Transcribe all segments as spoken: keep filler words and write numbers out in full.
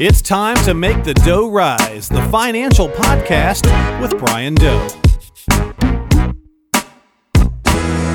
It's time to Make the Dough Rise, the financial podcast with Brian Doe.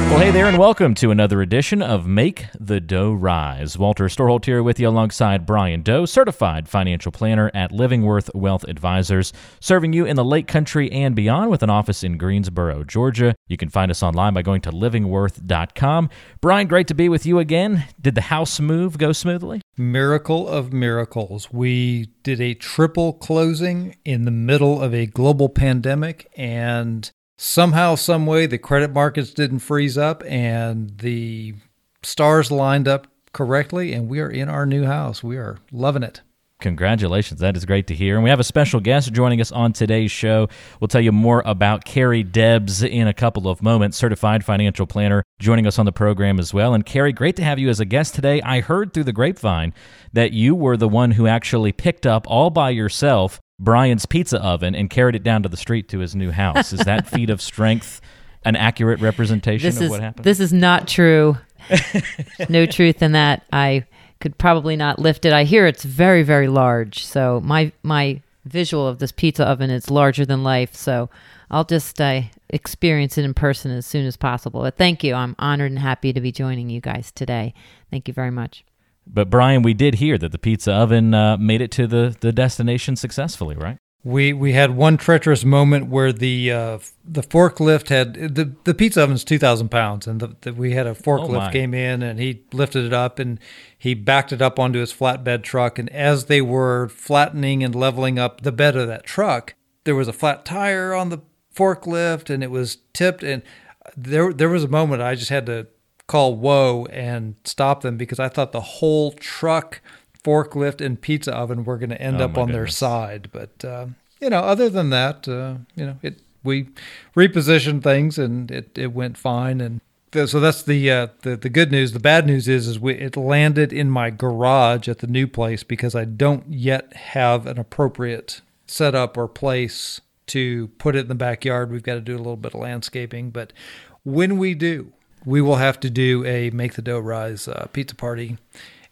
Well, hey there, and welcome to another edition of Make the Dough Rise. Walter Storholt here with you alongside Brian Doe, certified financial planner at Livingworth Wealth Advisors, serving you in the Lake Country and beyond with an office in Greensboro, Georgia. You can find us online by going to livingworth dot com. Brian, great to be with you again. Did the house move go smoothly? Miracle of miracles. We did a triple closing in the middle of a global pandemic, and somehow, some way, the credit markets didn't freeze up and the stars lined up correctly, and we are in our new house. We are loving it. Congratulations. That is great to hear. And we have a special guest joining us on today's show. We'll tell you more about Carrie Debs in a couple of moments, certified financial planner, joining us on the program as well. And Carrie, great to have you as a guest today. I heard through the grapevine that you were the one who actually picked up all by yourself Brian's pizza oven and carried it down to the street to his new house. Is that feat of strength an accurate representation this of is, what happened? This is not true. No truth in that. I could probably not lift it. I hear it's very, very large. So my my visual of this pizza oven is larger than life. So I'll just uh, experience it in person as soon as possible. But thank you. I'm honored and happy to be joining you guys today. Thank you very much. But Brian, we did hear that the pizza oven uh, made it to the, the destination successfully, right? We we had one treacherous moment where the uh, the forklift had the, the pizza oven's two thousand pounds, and the, the, we had a forklift oh came in and he lifted it up and he backed it up onto his flatbed truck, and as they were flattening and leveling up the bed of that truck, there was a flat tire on the forklift and it was tipped, and there there was a moment I just had to call whoa and stop them because I thought the whole truck, forklift, and pizza oven were going to end oh up on goodness. their side. But, uh, you know, other than that, uh, you know, it we repositioned things and it, it went fine. And th- so that's the, uh, the the good news. The bad news is, is we, it landed in my garage at the new place because I don't yet have an appropriate setup or place to put it in the backyard. We've got to do a little bit of landscaping. But when we do, we will have to do a Make the Dough Rise uh, pizza party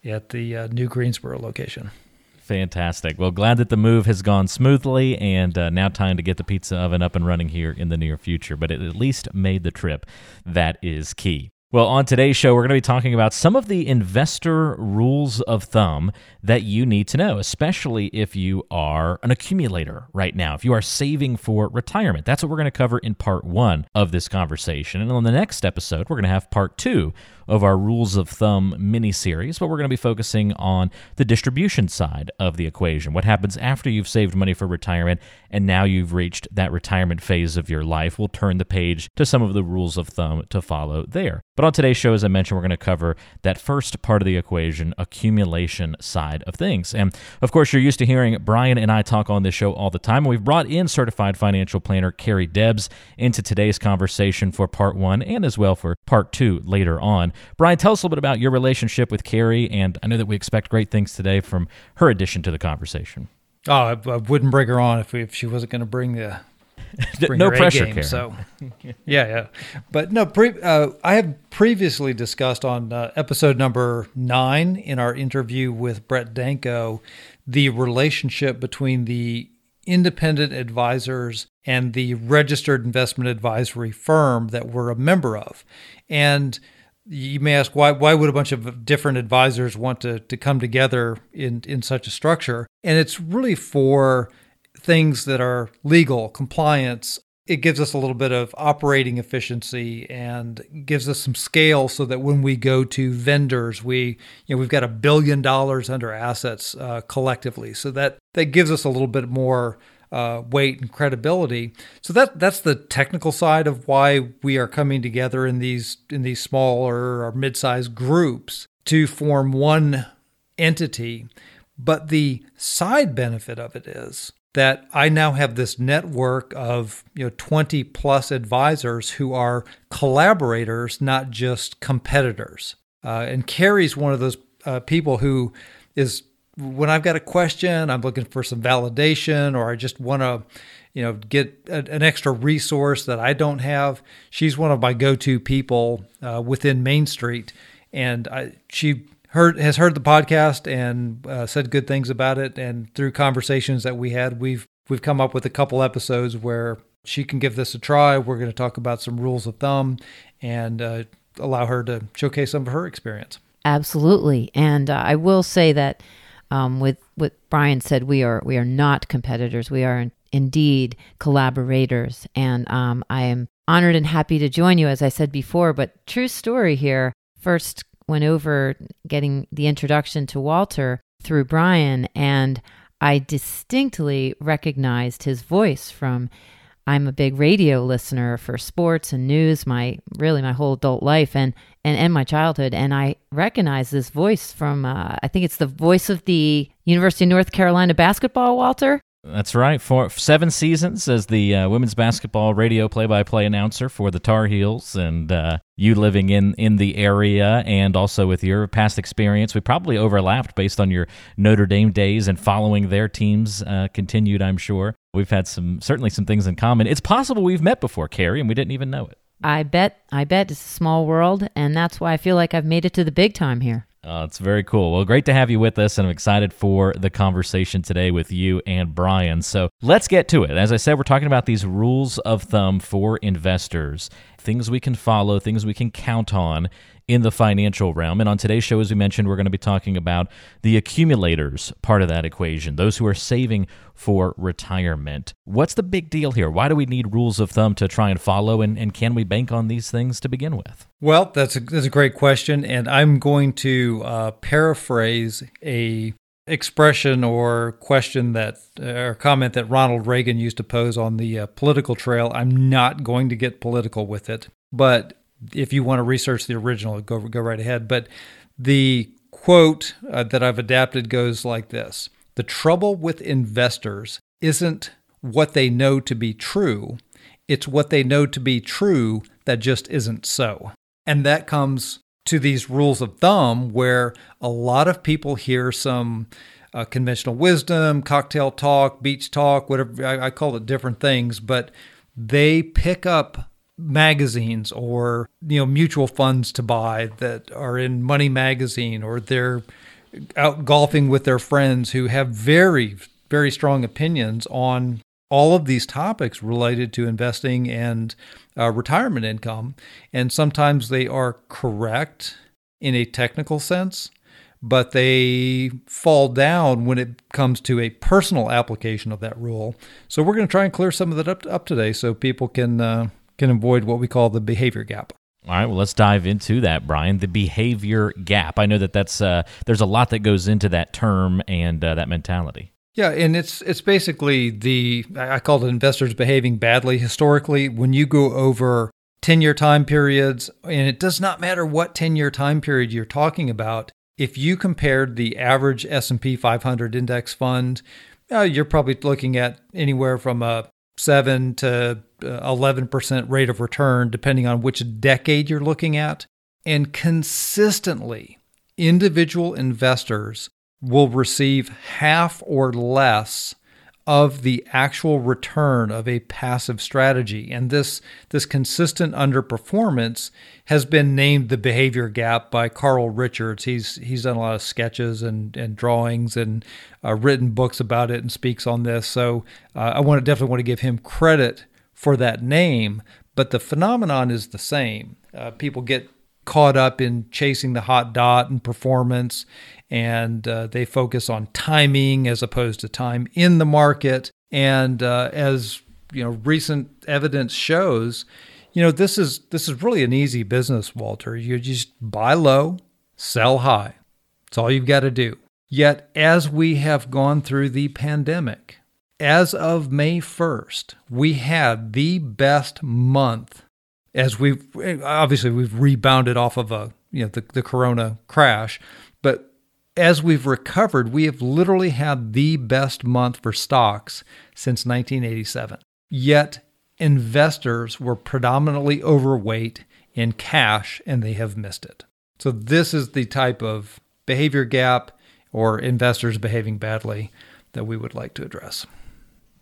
at the uh, new Greensboro location. Fantastic. Well, glad that the move has gone smoothly, and uh, now time to get the pizza oven up and running here in the near future. But it at least made the trip. That is key. Well, on today's show, we're going to be talking about some of the investor rules of thumb that you need to know, especially if you are an accumulator right now, if you are saving for retirement. That's what we're going to cover in part one of this conversation. And on the next episode, we're going to have part two of our Rules of Thumb mini-series, but we're going to be focusing on the distribution side of the equation, what happens after you've saved money for retirement and now you've reached that retirement phase of your life. We'll turn the page to some of the rules of thumb to follow there. But on today's show, as I mentioned, we're going to cover that first part of the equation, accumulation side of things. And of course, you're used to hearing Brian and I talk on this show all the time. We've brought in certified financial planner Carrie Debs into today's conversation for part one and as well for part two later on. Brian, tell us a little bit about your relationship with Carrie, and I know that we expect great things today from her addition to the conversation. Oh, I, I wouldn't bring her on if, we, if she wasn't going to bring the... no pressure, game, so yeah, yeah. But no, pre- uh, I have previously discussed on uh, episode number nine in our interview with Brett Danko the relationship between the independent advisors and the registered investment advisory firm that we're a member of. And you may ask, why why would a bunch of different advisors want to to come together in in such a structure? And it's really for things that are legal, compliance. It gives us a little bit of operating efficiency and gives us some scale so that when we go to vendors, we, you know, we've got a billion dollars under assets uh, collectively. So that, that gives us a little bit more uh, weight and credibility. So that that's the technical side of why we are coming together in these in these smaller or mid-sized groups to form one entity. But the side benefit of it is that I now have this network of, you know, twenty plus advisors who are collaborators, not just competitors. Uh, and Carrie's one of those uh, people who is, when I've got a question, I'm looking for some validation, or I just want to, you know, get a, an extra resource that I don't have. She's one of my go-to people uh, within Main Street, and I, she. heard has heard the podcast and uh, said good things about it. And through conversations that we had, we've we've come up with a couple episodes where she can give this a try. We're going to talk about some rules of thumb and uh, allow her to showcase some of her experience. Absolutely. And uh, I will say that um, with what Brian said, we are we are not competitors. We are in, indeed collaborators. And um, I am honored and happy to join you, as I said before. But true story here, first went over getting the introduction to Walter through Brian, and I distinctly recognized his voice from, I'm a big radio listener for sports and news, my really my whole adult life and and, and my childhood. And I recognized this voice from, uh, I think it's the voice of the University of North Carolina basketball, Walter? That's right. For seven seasons as the uh, women's basketball radio play-by-play announcer for the Tar Heels, and uh, you living in, in the area, and also with your past experience, we probably overlapped based on your Notre Dame days and following their teams uh, continued, I'm sure. We've had some certainly some things in common. It's possible we've met before, Carrie, and we didn't even know it. I bet. I bet. It's a small world, and that's why I feel like I've made it to the big time here. Uh, it's very cool. Well, great to have you with us, and I'm excited for the conversation today with you and Brian. So let's get to it. As I said, we're talking about these rules of thumb for investors, things we can follow, things we can count on in the financial realm. And on today's show, as we mentioned, we're going to be talking about the accumulators part of that equation, those who are saving for retirement. What's the big deal here? Why do we need rules of thumb to try and follow, and, and can we bank on these things to begin with? Well, that's a, that's a great question, and I'm going to uh, paraphrase a expression or question that or comment that Ronald Reagan used to pose on the uh, political trail. I'm not going to get political with it, but if you want to research the original, go go right ahead. But the quote uh, that I've adapted goes like this: the trouble with investors isn't what they know to be true, it's what they know to be true that just isn't so. And that comes to these rules of thumb, where a lot of people hear some uh, conventional wisdom, cocktail talk, beach talk, whatever, I, I call it different things, but they pick up magazines or, you know, mutual funds to buy that are in Money Magazine, or they're out golfing with their friends who have very, very strong opinions on all of these topics related to investing and uh, retirement income. And sometimes they are correct in a technical sense, but they fall down when it comes to a personal application of that rule. So we're going to try and clear some of that up, up today so people can uh, can avoid what we call the behavior gap. All right, well, let's dive into that, Brian, the behavior gap. I know that that's uh, there's a lot that goes into that term and uh, that mentality. Yeah, and it's it's basically the, I call it investors behaving badly historically. When you go over ten-year time periods, and it does not matter what ten-year time period you're talking about, if you compared the average S and P five hundred index fund, uh, you're probably looking at anywhere from a seven to eleven percent rate of return, depending on which decade you're looking at. And consistently, individual investors will receive half or less of the actual return of a passive strategy. And this, this consistent underperformance has been named the behavior gap by Carl Richards. He's he's done a lot of sketches and, and drawings and uh, written books about it and speaks on this. So uh, I want to definitely want to give him credit for that name, but the phenomenon is the same. Uh, people get caught up in chasing the hot dot and performance, and uh, they focus on timing as opposed to time in the market. And uh, as you know, recent evidence shows, you know, this is this is really an easy business, Walter. You just buy low, sell high. That's all you've got to do. Yet, as we have gone through the pandemic, as of May first, we had the best month. As we've obviously we've rebounded off of a you know the, the corona crash, but as we've recovered, we have literally had the best month for stocks since nineteen eighty-seven. Yet investors were predominantly overweight in cash, and they have missed it. So this is the type of behavior gap, or investors behaving badly, that we would like to address.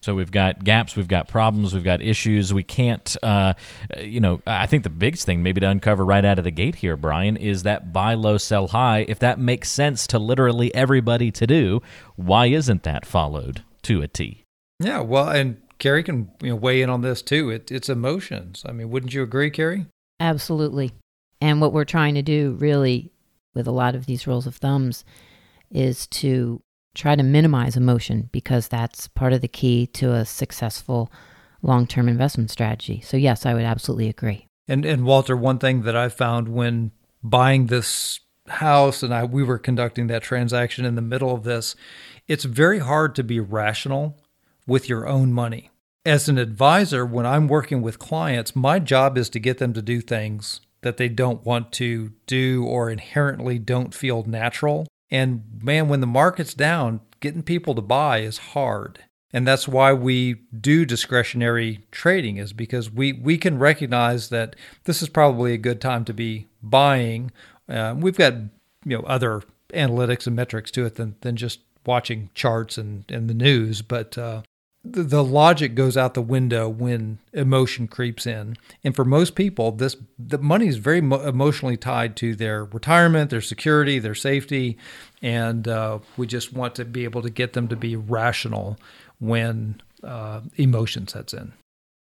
So we've got gaps, we've got problems, we've got issues. We can't, uh, you know, I think the biggest thing maybe to uncover right out of the gate here, Brian, is that buy low, sell high. If that makes sense to literally everybody to do, why isn't that followed to a T? Yeah, well, and Carrie can you know, weigh in on this too. It, it's emotions. I mean, wouldn't you agree, Carrie? Absolutely. And what we're trying to do really with a lot of these rules of thumbs is to try to minimize emotion, because that's part of the key to a successful long-term investment strategy. So yes, I would absolutely agree. And and Walter, one thing that I found when buying this house, and I we were conducting that transaction in the middle of this, it's very hard to be rational with your own money. As an advisor, when I'm working with clients, my job is to get them to do things that they don't want to do or inherently don't feel natural. And man, when the market's down, getting people to buy is hard. And that's why we do discretionary trading, is because we, we can recognize that this is probably a good time to be buying. Uh, we've got you know other analytics and metrics to it than, than just watching charts and, and the news. But uh, the, the logic goes out the window when emotion creeps in. And for most people, this the money is very mo- emotionally tied to their retirement, their security, their safety. And uh, we just want to be able to get them to be rational when uh, emotion sets in.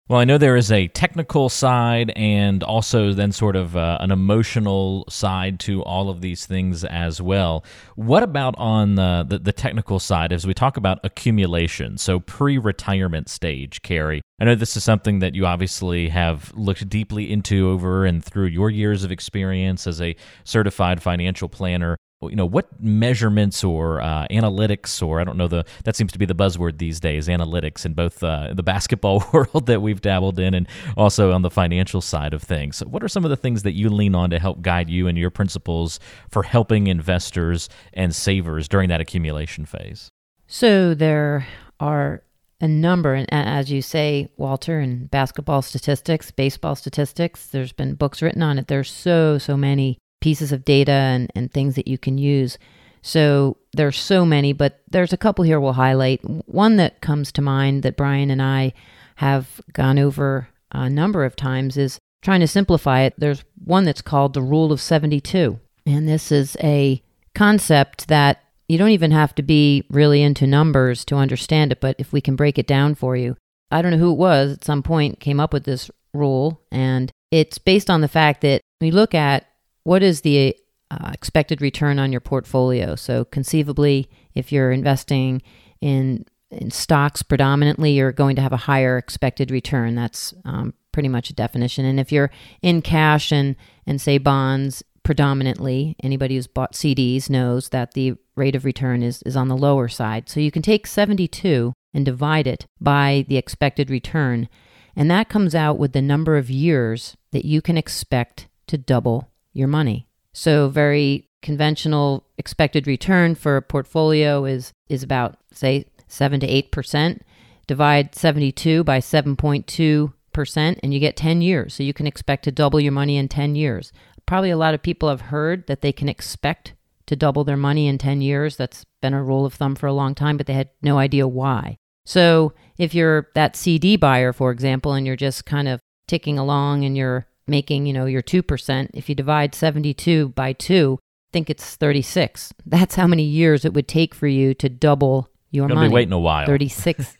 Well, I know there is a technical side and also then sort of uh, an emotional side to all of these things as well. What about on the, the, the technical side as we talk about accumulation, so pre-retirement stage, Carrie? I know this is something that you obviously have looked deeply into over and through your years of experience as a certified financial planner. You know, what measurements or uh, analytics, or I don't know, the that seems to be the buzzword these days, analytics in both uh, the basketball world that we've dabbled in and also on the financial side of things. So what are some of the things that you lean on to help guide you and your principles for helping investors and savers during that accumulation phase? So there are a number, and as you say, Walter, in basketball statistics, baseball statistics, there's been books written on it. There's so, so many pieces of data and, and things that you can use. So there's so many, but there's a couple here we'll highlight. One that comes to mind that Brian and I have gone over a number of times is trying to simplify it. There's one that's called the Rule of seventy-two. And this is a concept that you don't even have to be really into numbers to understand it, but if we can break it down for you. I don't know who it was at some point came up with this rule, and it's based on the fact that we look at what is the uh, expected return on your portfolio? So conceivably, if you're investing in in stocks predominantly, you're going to have a higher expected return. That's um, pretty much a definition. And if you're in cash and, and say bonds predominantly, anybody who's bought C Ds knows that the rate of return is, is on the lower side. So you can take seventy-two and divide it by the expected return. And that comes out with the number of years that you can expect to double your money. So very conventional expected return for a portfolio is, is about, say, seven to eight percent. Divide seventy-two by seven point two percent and you get ten years. So you can expect to double your money in ten years. Probably a lot of people have heard that they can expect to double their money in ten years. That's been a rule of thumb for a long time, but they had no idea why. So if you're that C D buyer, for example, and you're just kind of ticking along and you're making, you know, your two percent, if you divide seventy-two by two, I think it's thirty-six. That's how many years it would take for you to double your You'll money. You'll be waiting a while. thirty-six.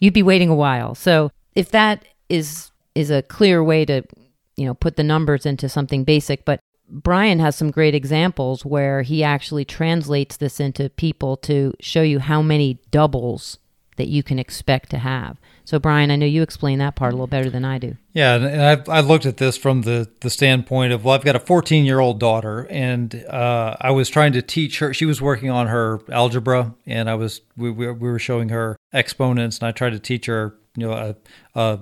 You'd be waiting a while. So if that is is a clear way to, you know, put the numbers into something basic, but Brian has some great examples where he actually translates this into people to show you how many doubles that you can expect to have. So, Brian, I know you explain that part a little better than I do. Yeah, and I've, I looked at this from the, the standpoint of, well, I've got a fourteen-year-old daughter, and uh, I was trying to teach her. She was working on her algebra, and I was we we, we were showing her exponents, and I tried to teach her, you know, a, a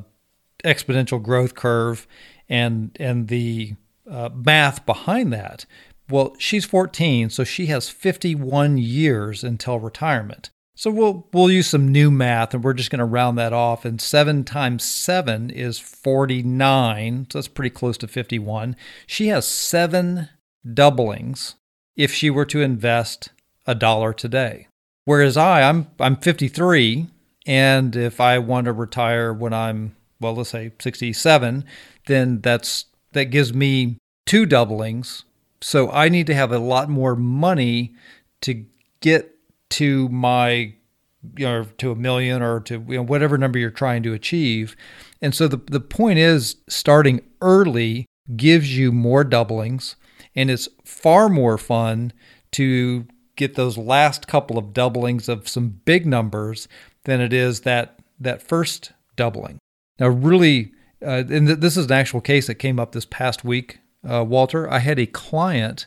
exponential growth curve, and and the uh, math behind that. Well, she's fourteen, so she has fifty-one years until retirement. So we'll we'll use some new math, and we're just going to round that off. And seven times seven is forty-nine, so that's pretty close to fifty-one. She has seven doublings if she were to invest a dollar today. Whereas I, I'm I'm fifty-three, And if I want to retire when I'm, well, let's say sixty-seven, then that's that gives me two doublings. So I need to have a lot more money to get to my, you know, to a million or to, you know, whatever number you're trying to achieve. And so the, the point is, starting early gives you more doublings, and it's far more fun to get those last couple of doublings of some big numbers than it is that that first doubling. Now, really, uh, and th- this is an actual case that came up this past week, uh, Walter. I had a client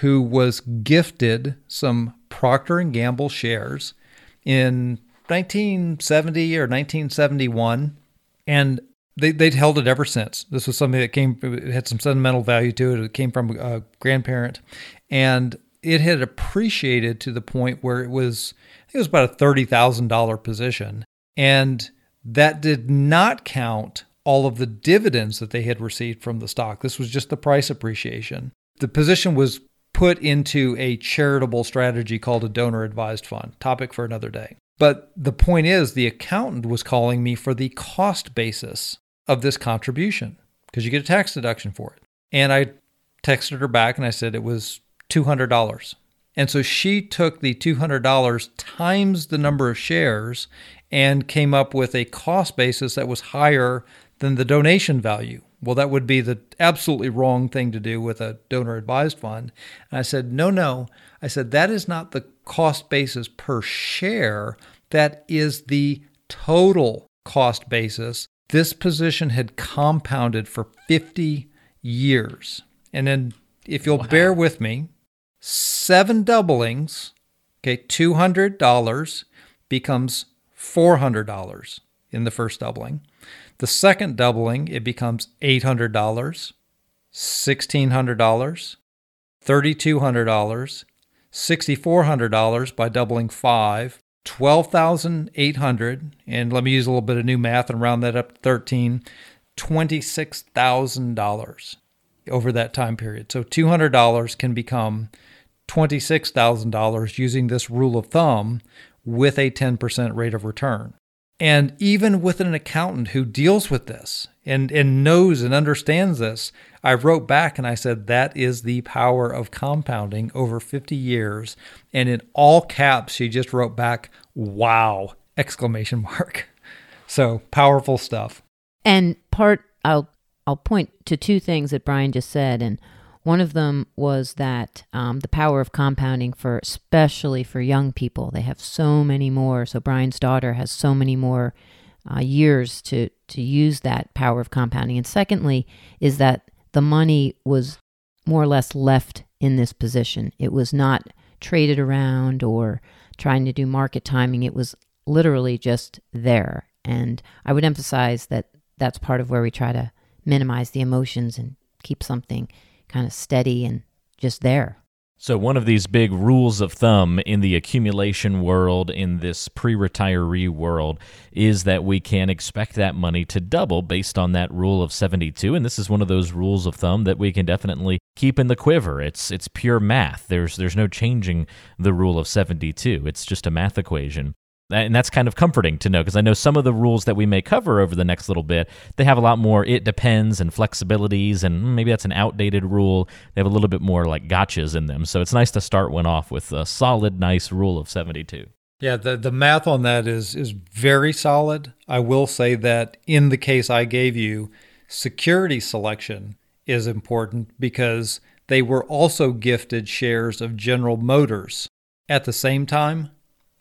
who was gifted some Procter and Gamble shares in nineteen seventy or nineteen seventy-one, and they, they'd held it ever since. This was something that came, it had some sentimental value to it. It came from a grandparent, and it had appreciated to the point where it was, I think it was about a thirty thousand dollars position, and that did not count all of the dividends that they had received from the stock. This was just the price appreciation. The position was put into a charitable strategy called a donor-advised fund, topic for another day. But the point is, the accountant was calling me for the cost basis of this contribution, because you get a tax deduction for it. And I texted her back and I said it was two hundred dollars. And so she took the two hundred dollars times the number of shares and came up with a cost basis that was higher than the donation value. Well, that would be the absolutely wrong thing to do with a donor-advised fund. And I said, no, no. I said, that is not the cost basis per share. That is the total cost basis. This position had compounded for fifty years. And then, if you'll wow. bear with me, seven doublings, okay, two hundred dollars becomes four hundred dollars in the first doubling. The second doubling, it becomes eight hundred dollars, sixteen hundred dollars, thirty-two hundred dollars, sixty-four hundred dollars by doubling five, twelve thousand eight hundred dollars, and let me use a little bit of new math and round that up to thirteen, twenty-six thousand dollars over that time period. So two hundred dollars can become twenty-six thousand dollars using this rule of thumb with a ten percent rate of return. And even with an accountant who deals with this and, and knows and understands this, I wrote back and I said, that is the power of compounding over fifty years. And in all caps, she just wrote back, wow, exclamation mark. So powerful stuff. And part, I'll I'll point to two things that Brian just said. And one of them was that um, the power of compounding, for especially for young people, they have so many more. So Brian's daughter has so many more uh, years to, to use that power of compounding. And secondly, is that the money was more or less left in this position. It was not traded around or trying to do market timing. It was literally just there. And I would emphasize that that's part of where we try to minimize the emotions and keep something kind of steady and just there. So one of these big rules of thumb in the accumulation world, in this pre-retiree world, is that we can expect that money to double based on that rule of seventy-two. And this is one of those rules of thumb that we can definitely keep in the quiver. It's it's pure math. There's there's no changing the rule of seventy-two. It's just a math equation. And that's kind of comforting to know, because I know some of the rules that we may cover over the next little bit, they have a lot more it depends and flexibilities, and maybe that's an outdated rule. They have a little bit more like gotchas in them. So it's nice to start one off with a solid, nice rule of seventy-two. Yeah, the, the math on that is is very solid. I will say that in the case I gave you, security selection is important, because they were also gifted shares of General Motors at the same time,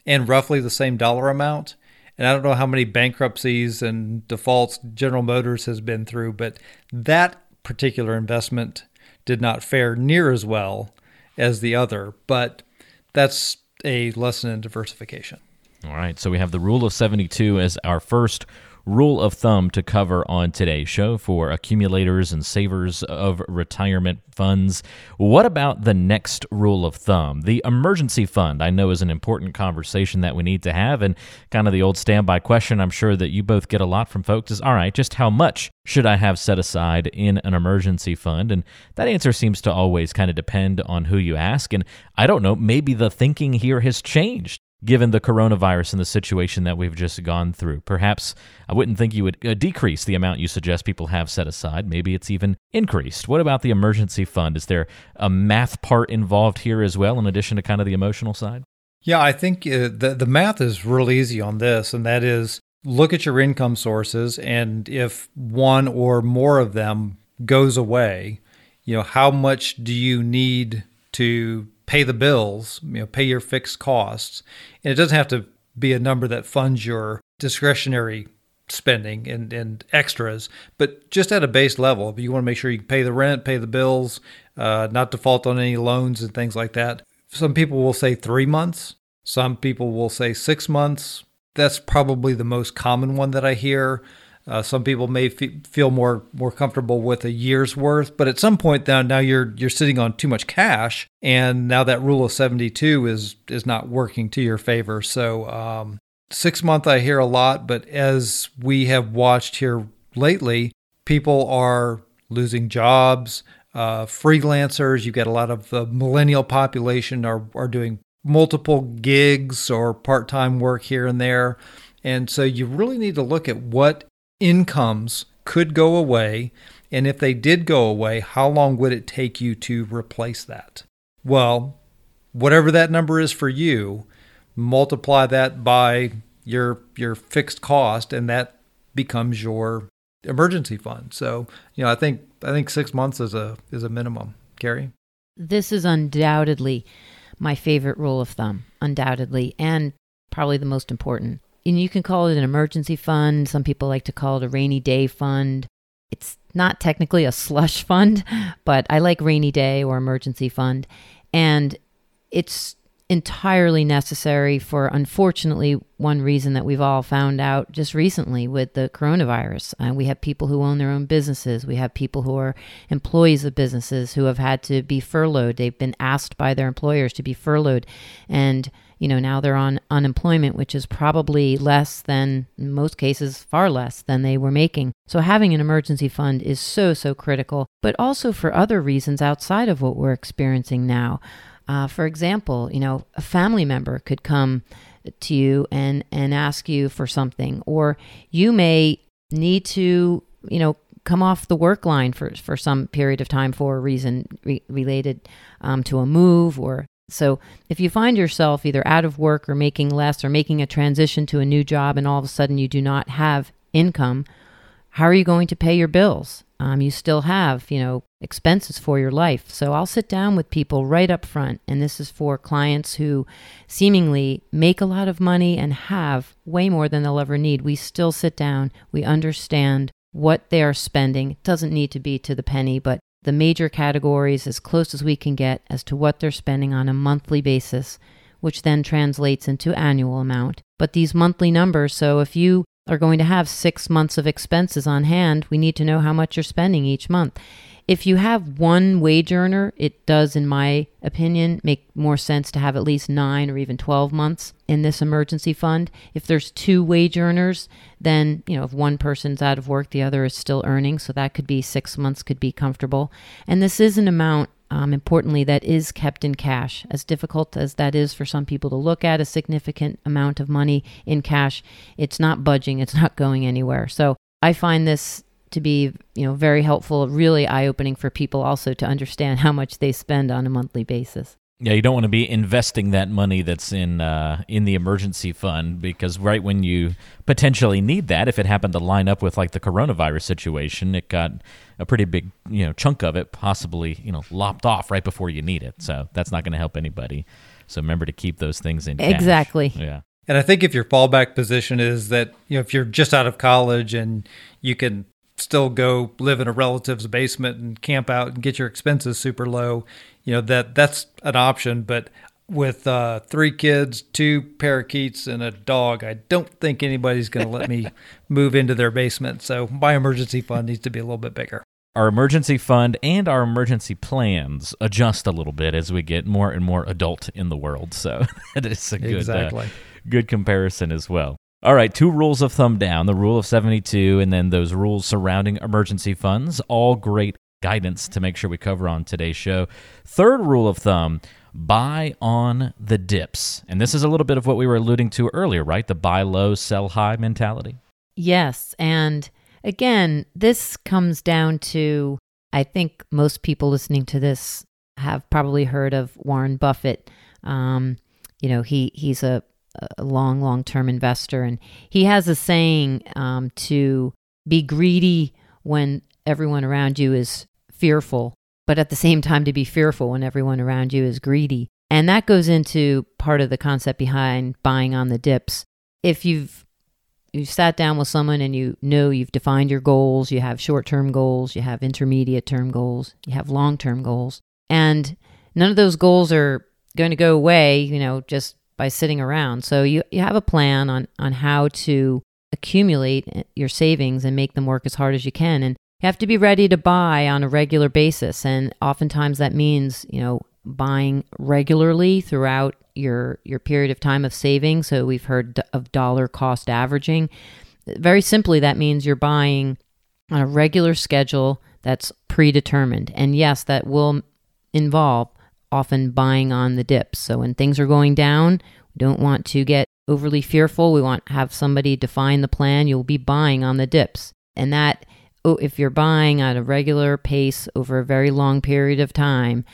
and roughly the same dollar amount. And I don't know how many bankruptcies and defaults General Motors has been through, but that particular investment did not fare near as well as the other. But that's a lesson in diversification. All right, so we have the rule of seventy-two as our first rule of thumb to cover on today's show for accumulators and savers of retirement funds. What about the next rule of thumb? The emergency fund, I know, is an important conversation that we need to have, and kind of the old standby question I'm sure that you both get a lot from folks is, all right, just how much should I have set aside in an emergency fund? And that answer seems to always kind of depend on who you ask, and I don't know, maybe the thinking here has changed given the coronavirus and the situation that we've just gone through. Perhaps I wouldn't think you would uh, decrease the amount you suggest people have set aside. Maybe it's even increased. What about the emergency fund? Is there a math part involved here as well, in addition to kind of the emotional side? Yeah, I think uh, the, the math is real easy on this, and that is look at your income sources, and if one or more of them goes away, you know, how much do you need to pay the bills, you know, pay your fixed costs? And it doesn't have to be a number that funds your discretionary spending and, and extras, but just at a base level. You want to make sure you can pay the rent, pay the bills, uh, not default on any loans and things like that. Some people will say three months. Some people will say six months. That's probably the most common one that I hear. Uh, some people may fe- feel more more comfortable with a year's worth, but at some point now, now you're you're sitting on too much cash, and now that rule of seventy-two is is not working to your favor. So um, six month I hear a lot, but as we have watched here lately, people are losing jobs, uh, freelancers. You get a lot of the millennial population are are doing multiple gigs or part time work here and there, and so you really need to look at what incomes could go away, and if they did go away, how long would it take you to replace that? Well, whatever that number is for you, multiply that by your your fixed cost, and that becomes your emergency fund. So, you know, I think I think six months is a is a minimum. Carrie? This is undoubtedly my favorite rule of thumb, undoubtedly, and probably the most important. And you can call it an emergency fund. Some people like to call it a rainy day fund. It's not technically a slush fund, but I like rainy day or emergency fund. And it's entirely necessary for, unfortunately, one reason that we've all found out just recently with the coronavirus. Uh, we have people who own their own businesses. We have people who are employees of businesses who have had to be furloughed. They've been asked by their employers to be furloughed. And you know, now they're on unemployment, which is probably less than, in most cases, far less than they were making. So having an emergency fund is so, so critical, but also for other reasons outside of what we're experiencing now. Uh, for example, you know, a family member could come to you and, and ask you for something, or you may need to, you know, come off the work line for, for some period of time for a reason re- related um, to a move or So if you find yourself either out of work or making less or making a transition to a new job and all of a sudden you do not have income, how are you going to pay your bills? Um, you still have, you know, expenses for your life. So I'll sit down with people right up front, and this is for clients who seemingly make a lot of money and have way more than they'll ever need. We still sit down. We understand what they are spending. It doesn't need to be to the penny, but the major categories as close as we can get as to what they're spending on a monthly basis, which then translates into annual amount. But these monthly numbers, so if you are going to have six months of expenses on hand, we need to know how much you're spending each month. If you have one wage earner, it does, in my opinion, make more sense to have at least nine or even twelve months in this emergency fund. If there's two wage earners, then, you know, if one person's out of work, the other is still earning. So that could be six months could be comfortable. And this is an amount, um, importantly, that is kept in cash. As difficult as that is for some people to look at, a significant amount of money in cash, it's not budging, it's not going anywhere. So I find this to be, you know, very helpful, really eye-opening for people also to understand how much they spend on a monthly basis. Yeah, you don't want to be investing that money that's in uh, in the emergency fund, because right when you potentially need that, if it happened to line up with like the coronavirus situation, it got a pretty big, you know, chunk of it possibly, you know, lopped off right before you need it. So that's not going to help anybody. So remember to keep those things in cash. Exactly. Yeah. And I think if your fallback position is that, you know, if you're just out of college and you can still go live in a relative's basement and camp out and get your expenses super low, you know, that that's an option. But with uh, three kids, two parakeets, and a dog, I don't think anybody's going to let me move into their basement. So my emergency fund needs to be a little bit bigger. Our emergency fund and our emergency plans adjust a little bit as we get more and more adult in the world. So that is a good, exactly. uh, good comparison as well. All right, two rules of thumb down, the rule of seventy-two, and then those rules surrounding emergency funds, all great guidance to make sure we cover on today's show. Third rule of thumb, buy on the dips. And this is a little bit of what we were alluding to earlier, right? The buy low, sell high mentality. Yes. And again, this comes down to, I think most people listening to this have probably heard of Warren Buffett. Um, you know, he he's a, a long, long-term investor, and he has a saying um, to be greedy when everyone around you is fearful, but at the same time to be fearful when everyone around you is greedy. And that goes into part of the concept behind buying on the dips. If you've you sat down with someone and you know you've defined your goals, you have short-term goals, you have intermediate-term goals, you have long-term goals, and none of those goals are going to go away, you know, just by sitting around. So you, you have a plan on, on how to accumulate your savings and make them work as hard as you can. And you have to be ready to buy on a regular basis. And oftentimes that means, you know, buying regularly throughout your your period of time of saving. So we've heard of dollar cost averaging. Very simply, that means you're buying on a regular schedule that's predetermined. And yes, that will involve often buying on the dips. So when things are going down, we don't want to get overly fearful. We want to have somebody define the plan. You'll be buying on the dips. And that, if you're buying at a regular pace over a very long period of time,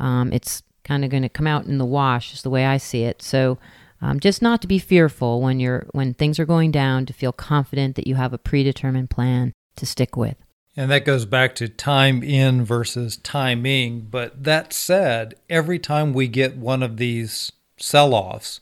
um, it's kind of going to come out in the wash, is the way I see it. So um, just not to be fearful when you're when things are going down, to feel confident that you have a predetermined plan to stick with. And that goes back to time in versus timing. But that said, every time we get one of these sell-offs,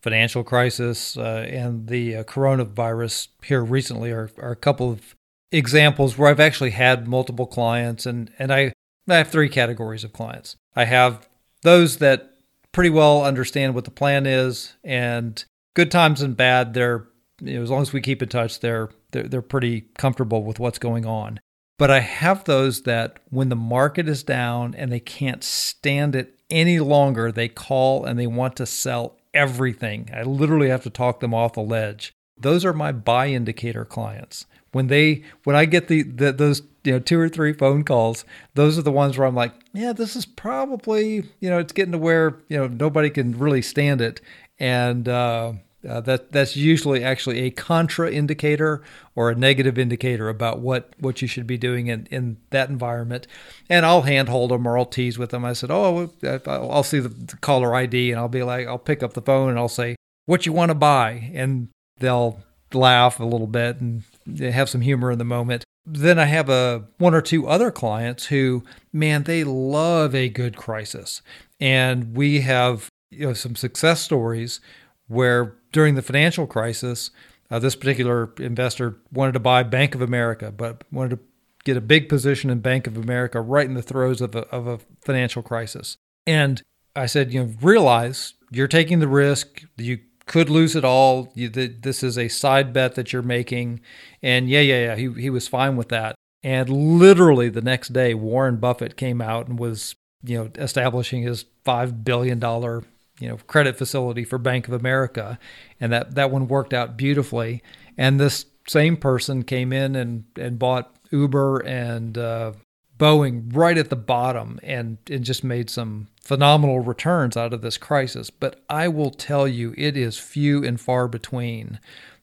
financial crisis uh, and the uh, coronavirus here recently are, are a couple of examples where I've actually had multiple clients, and, and I, I have three categories of clients. I have those that pretty well understand what the plan is, and good times and bad, they're, you know, as long as we keep in touch, they're, they're they're pretty comfortable with what's going on. But I have those that when the market is down and they can't stand it any longer, they call and they want to sell everything. I literally have to talk them off a ledge. Those are my buy indicator clients. When they, when I get the, the those you know two or three phone calls, those are the ones where I'm like, yeah, this is probably, you know, it's getting to where, you know, nobody can really stand it, and uh, uh, that that's usually actually a contra indicator or a negative indicator about what, what you should be doing in, in that environment. And I'll handhold them or I'll tease with them. I said, oh, I'll see the, the caller I D, and I'll be like, I'll pick up the phone and I'll say, what you want to buy, and they'll laugh a little bit and have some humor in the moment. Then I have a one or two other clients who, man, they love a good crisis. And we have, you know, some success stories where during the financial crisis, uh, this particular investor wanted to buy Bank of America, but wanted to get a big position in Bank of America right in the throes of a, of a financial crisis. And I said, you know, realize you're taking the risk. You could lose it all. You, th- this is a side bet that you're making. And yeah, yeah, yeah, he he was fine with that. And literally the next day, Warren Buffett came out and was, you know, establishing his five billion dollars, you know, credit facility for Bank of America. And that, that one worked out beautifully. And this same person came in and, and bought Uber and uh, Boeing right at the bottom, and it just made some phenomenal returns out of this crisis. But I will tell you, it is few and far between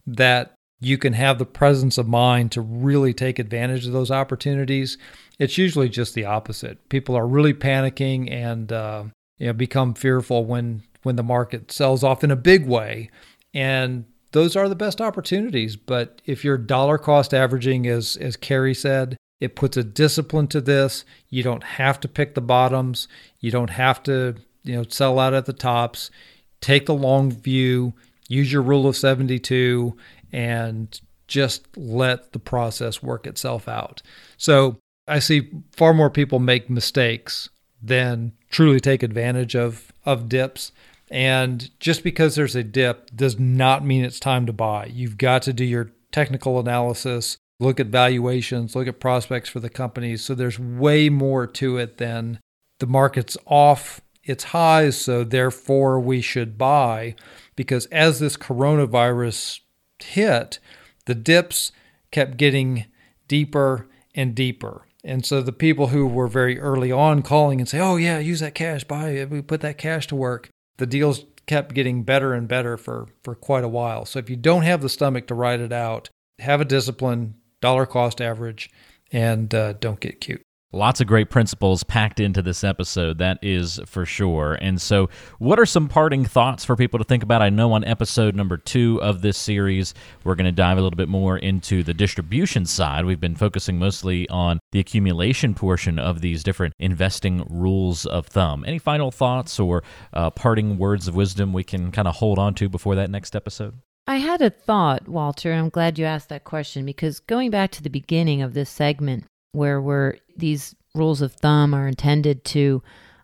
that you can have the presence of mind to really take advantage of those opportunities. It's usually just the opposite. People are really panicking and uh, you know, become fearful when, when the market sells off in a big way. And those are the best opportunities. But if you're dollar cost averaging, as, as Carrie said, it puts a discipline to this. You don't have to pick the bottoms. You don't have to, you know, sell out at the tops. Take the long view. Use your rule of seventy-two, and just let the process work itself out. So I see far more people make mistakes than truly take advantage of, of dips. And just because there's a dip does not mean it's time to buy. You've got to do your technical analysis. Look at valuations, look at prospects for the companies. So there's way more to it than the market's off its highs, so therefore we should buy. Because as this coronavirus hit, the dips kept getting deeper and deeper. And so the people who were very early on calling and say, oh yeah, use that cash, buy it, we put that cash to work, the deals kept getting better and better for, for quite a while. So if you don't have the stomach to ride it out, have a discipline, dollar cost average, and uh, don't get cute. Lots of great principles packed into this episode, that is for sure. And so what are some parting thoughts for people to think about? I know on episode number two of this series, we're going to dive a little bit more into the distribution side. We've been focusing mostly on the accumulation portion of these different investing rules of thumb. Any final thoughts or uh, parting words of wisdom we can kind of hold on to before that next episode? I had a thought, Walter. I'm glad you asked that question, because going back to the beginning of this segment, where we're, these rules of thumb are intended to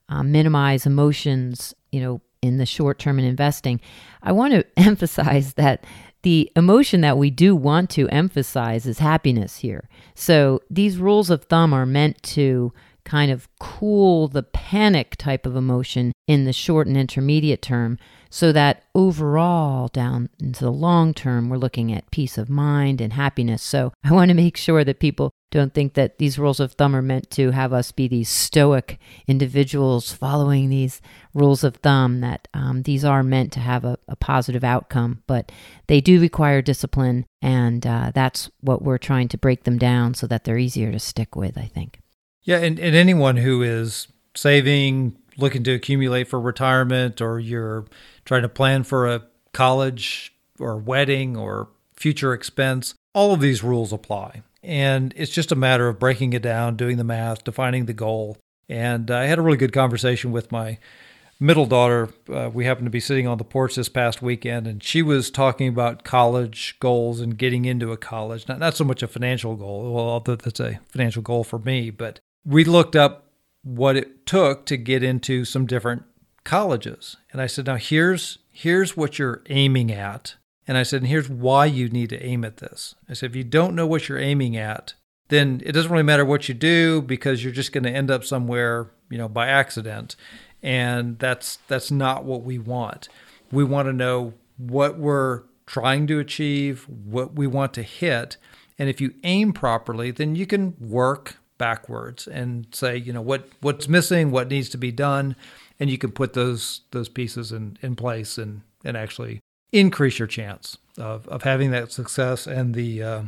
uh, minimize emotions, you know, in the short term in investing. I want to emphasize that the emotion that we do want to emphasize is happiness here. So these rules of thumb are meant to kind of cool the panic type of emotion in the short and intermediate term, so that overall down into the long term, we're looking at peace of mind and happiness. So I want to make sure that people don't think that these rules of thumb are meant to have us be these stoic individuals following these rules of thumb, that um, these are meant to have a, a positive outcome, but they do require discipline. And uh, that's what we're trying to break them down so that they're easier to stick with, I think. Yeah. And, and anyone who is saving, looking to accumulate for retirement, or you're trying to plan for a college or wedding or future expense, all of these rules apply. And it's just a matter of breaking it down, doing the math, defining the goal. And I had a really good conversation with my middle daughter. Uh, we happened to be sitting on the porch this past weekend, and she was talking about college goals and getting into a college. Not, not so much a financial goal, well, although that's a financial goal for me, but we looked up what it took to get into some different colleges. And I said, now here's here's what you're aiming at. And I said, and here's why you need to aim at this. I said, if you don't know what you're aiming at, then it doesn't really matter what you do, because you're just going to end up somewhere, you know, by accident. And that's that's not what we want. We want to know what we're trying to achieve, what we want to hit. And if you aim properly, then you can work backwards and say, you know, what what's missing, what needs to be done. And you can put those those pieces in, in place and, and actually increase your chance of, of having that success and the uh,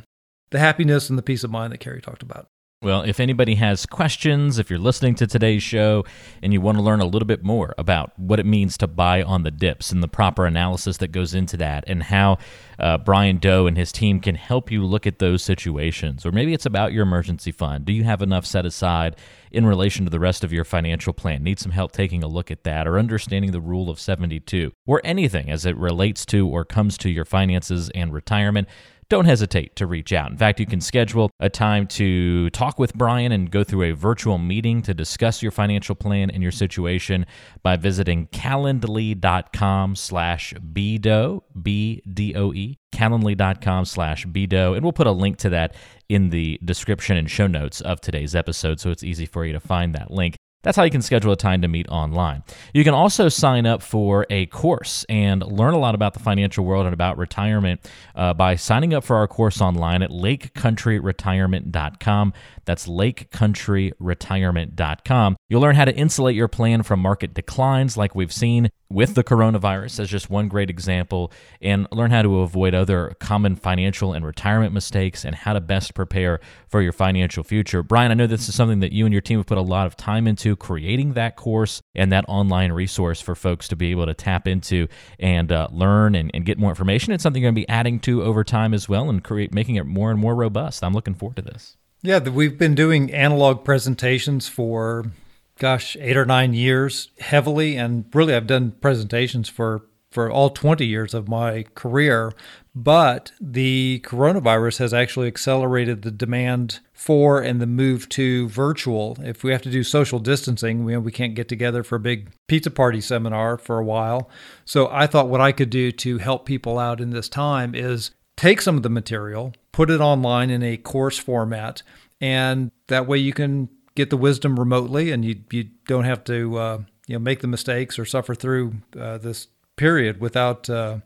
the happiness and the peace of mind that Carrie talked about. Well, if anybody has questions, if you're listening to today's show and you want to learn a little bit more about what it means to buy on the dips and the proper analysis that goes into that, and how uh, Brian Doe and his team can help you look at those situations, or maybe it's about your emergency fund. Do you have enough set aside in relation to the rest of your financial plan? Need some help taking a look at that, or understanding the rule of seventy-two, or anything as it relates to or comes to your finances and retirement? Don't hesitate to reach out. In fact, you can schedule a time to talk with Brian and go through a virtual meeting to discuss your financial plan and your situation by visiting calendly.com slash bdoe, B D O E, calendly.com slash bdoe, and we'll put a link to that in the description and show notes of today's episode, so it's easy for you to find that link. That's how you can schedule a time to meet online. You can also sign up for a course and learn a lot about the financial world and about retirement uh, by signing up for our course online at Lake Country Retirement dot com. That's Lake Country Retirement dot com. You'll learn how to insulate your plan from market declines like we've seen with the coronavirus as just one great example, and learn how to avoid other common financial and retirement mistakes and how to best prepare for your financial future. Brian, I know this is something that you and your team have put a lot of time into, creating that course and that online resource for folks to be able to tap into and uh, learn and, and get more information. It's something you're going to be adding to over time as well, and create, making it more and more robust. I'm looking forward to this. Yeah, we've been doing analog presentations for gosh, eight or nine years heavily. And really, I've done presentations for, for all twenty years of my career. But the coronavirus has actually accelerated the demand for and the move to virtual. If we have to do social distancing, we, we can't get together for a big pizza party seminar for a while. So I thought what I could do to help people out in this time is take some of the material, put it online in a course format, and that way you can get the wisdom remotely, and you you don't have to uh, you know make the mistakes or suffer through uh, this period without uh,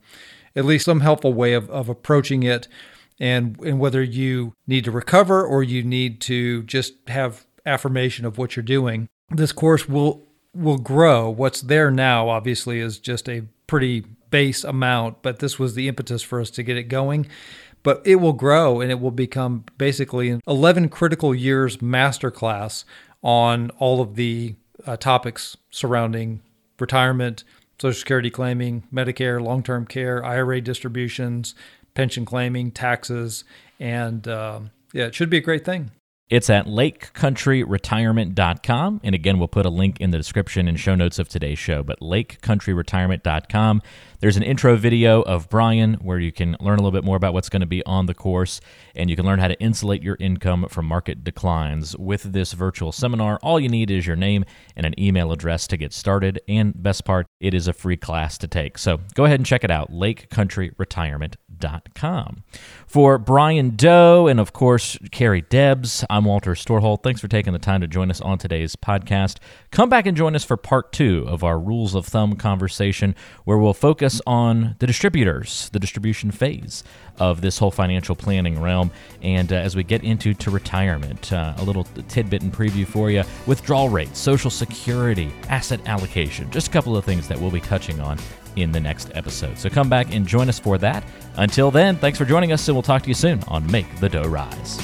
at least some helpful way of, of approaching it. and, and whether you need to recover or you need to just have affirmation of what you're doing. This course will will grow. What's there now, obviously, is just a pretty base amount, but this was the impetus for us to get it going. But it will grow, and it will become basically an eleven critical years masterclass on all of the uh, topics surrounding retirement, Social Security claiming, Medicare, long-term care, I R A distributions, pension claiming, taxes, and uh, yeah, it should be a great thing. It's at Lake Country Retirement dot com. And again, we'll put a link in the description and show notes of today's show, but Lake Country Retirement dot com. There's an intro video of Brian where you can learn a little bit more about what's going to be on the course, and you can learn how to insulate your income from market declines. With this virtual seminar, all you need is your name and an email address to get started. And best part, it is a free class to take. So go ahead and check it out, Lake Country Retirement dot com. For Brian Doe and, of course, Carrie Debs, I'm Walter Storholt. Thanks for taking the time to join us on today's podcast. Come back and join us for part two of our Rules of Thumb conversation, where we'll focus on the distributors, the distribution phase of this whole financial planning realm, and uh, as we get into to retirement, uh, a little tidbit and preview for you, withdrawal rates, Social Security, asset allocation, just a couple of things that we'll be touching on in the next episode. So come back and join us for that. Until then, thanks for joining us, and we'll talk to you soon on Make the Dough Rise.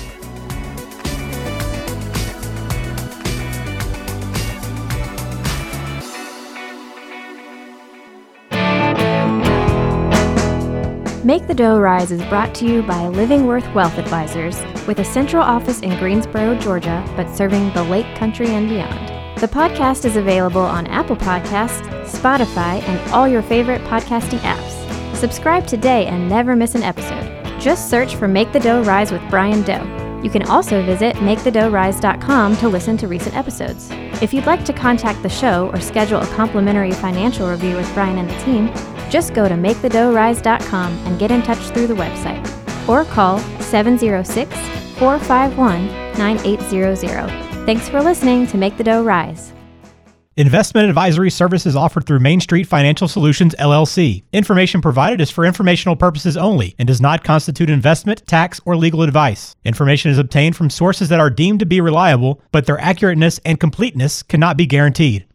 Make the Dough Rise is brought to you by Livingworth Wealth Advisors, with a central office in Greensboro, Georgia, but serving the Lake Country and beyond. The podcast is available on Apple Podcasts, Spotify, and all your favorite podcasting apps. Subscribe today and never miss an episode. Just search for Make the Dough Rise with Brian Doe. You can also visit Make The Dough Rise dot com to listen to recent episodes. If you'd like to contact the show or schedule a complimentary financial review with Brian and the team, just go to Make The Dough Rise dot com and get in touch through the website, or call seven oh six, four five one, nine eight zero zero. Thanks for listening to Make the Dough Rise. Investment advisory services offered through Main Street Financial Solutions, L L C. Information provided is for informational purposes only and does not constitute investment, tax, or legal advice. Information is obtained from sources that are deemed to be reliable, but their accurateness and completeness cannot be guaranteed.